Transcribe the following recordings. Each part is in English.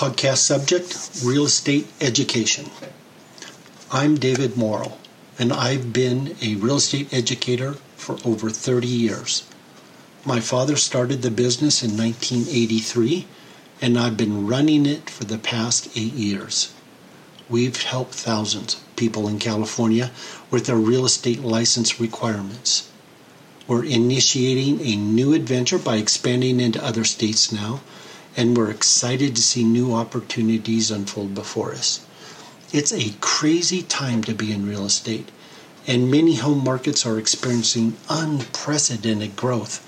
Podcast subject, real estate education. I'm David Morrill, and I've been a real estate educator for over 30 years. My father started the business in 1983, and I've been running it for the past 8 years. We've helped thousands of people in California with their real estate license requirements. We're initiating a new adventure by expanding into other states now, and we're excited to see new opportunities unfold before us. It's a crazy time to be in real estate, and many home markets are experiencing unprecedented growth.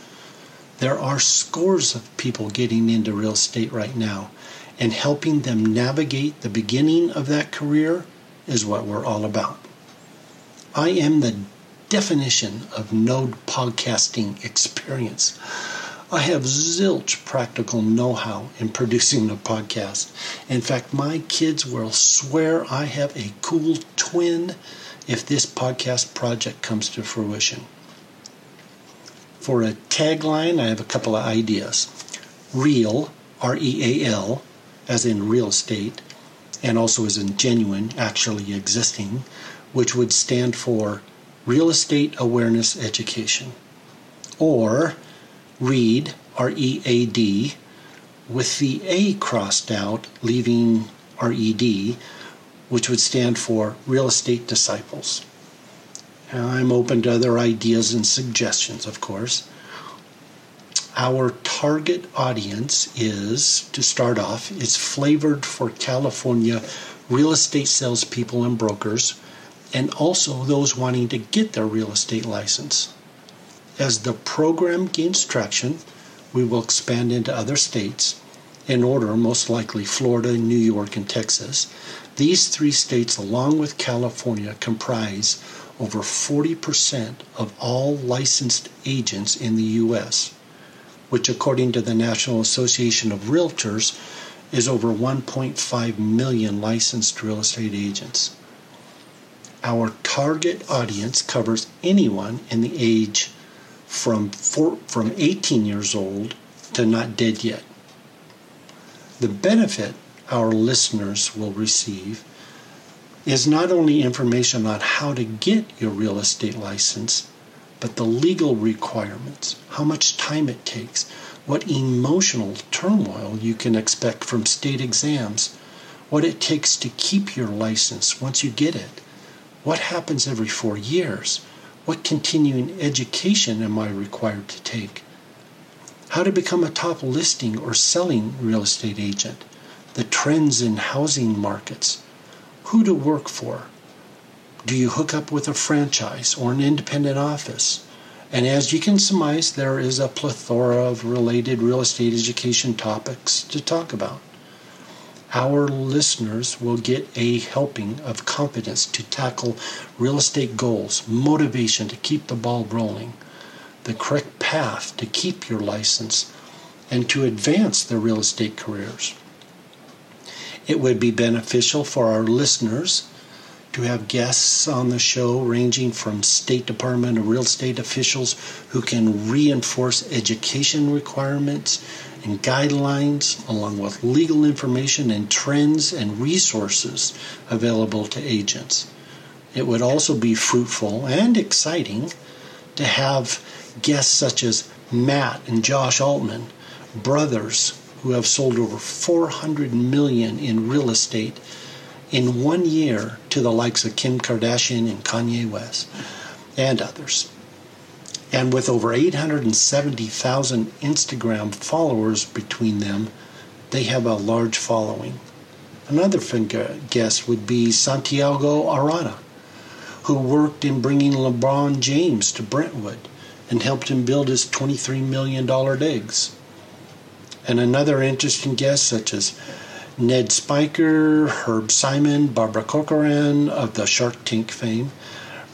There are scores of people getting into real estate right now, and helping them navigate the beginning of that career is what we're all about. I am the definition of no podcasting experience. I have zilch practical know-how in producing a podcast. In fact, my kids will swear I have a cool twin if this podcast project comes to fruition. For a tagline, I have a couple of ideas. Real, R-E-A-L, as in real estate, and also as in genuine, actually existing, which would stand for Real Estate Awareness Education, or READ, R-E-A-D, with the A crossed out, leaving R-E-D, which would stand for Real Estate Disciples. Now, I'm open to other ideas and suggestions, of course. Our target audience is, to start off, is flavored for California real estate salespeople and brokers, and also those wanting to get their real estate license. As the program gains traction, we will expand into other states, in order most likely Florida, New York, and Texas. These three states, along with California, comprise over 40% of all licensed agents in the U.S., which according to the National Association of Realtors is over 1.5 million licensed real estate agents. Our target audience covers anyone in the age from 18 years old to not dead yet. The benefit our listeners will receive is not only information on how to get your real estate license, but the legal requirements, how much time it takes, what emotional turmoil you can expect from state exams, what it takes to keep your license once you get it, what happens every 4 years? What continuing education am I required to take? How to become a top listing or selling real estate agent? The trends in housing markets? Who to work for? Do you hook up with a franchise or an independent office? And as you can surmise, there is a plethora of related real estate education topics to talk about. Our listeners will get a helping of confidence to tackle real estate goals, motivation to keep the ball rolling, the correct path to keep your license, and to advance their real estate careers. It would be beneficial for our listeners to have guests on the show ranging from State Department of Real Estate officials who can reinforce education requirements and guidelines along with legal information and trends and resources available to agents. It would also be fruitful and exciting to have guests such as Matt and Josh Altman, brothers who have sold over $400 million in real estate in 1 year to the likes of Kim Kardashian and Kanye West and others. And with over 870,000 Instagram followers between them, they have a large following. Another finger guess would be Santiago Arana, who worked in bringing LeBron James to Brentwood and helped him build his $23 million digs. And another interesting guest such as Ned Spiker, Herb Simon, Barbara Cochran of the Shark Tank fame,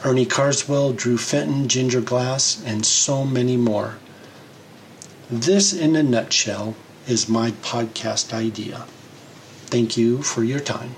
Ernie Carswell, Drew Fenton, Ginger Glass, and so many more. This, in a nutshell, is my podcast idea. Thank you for your time.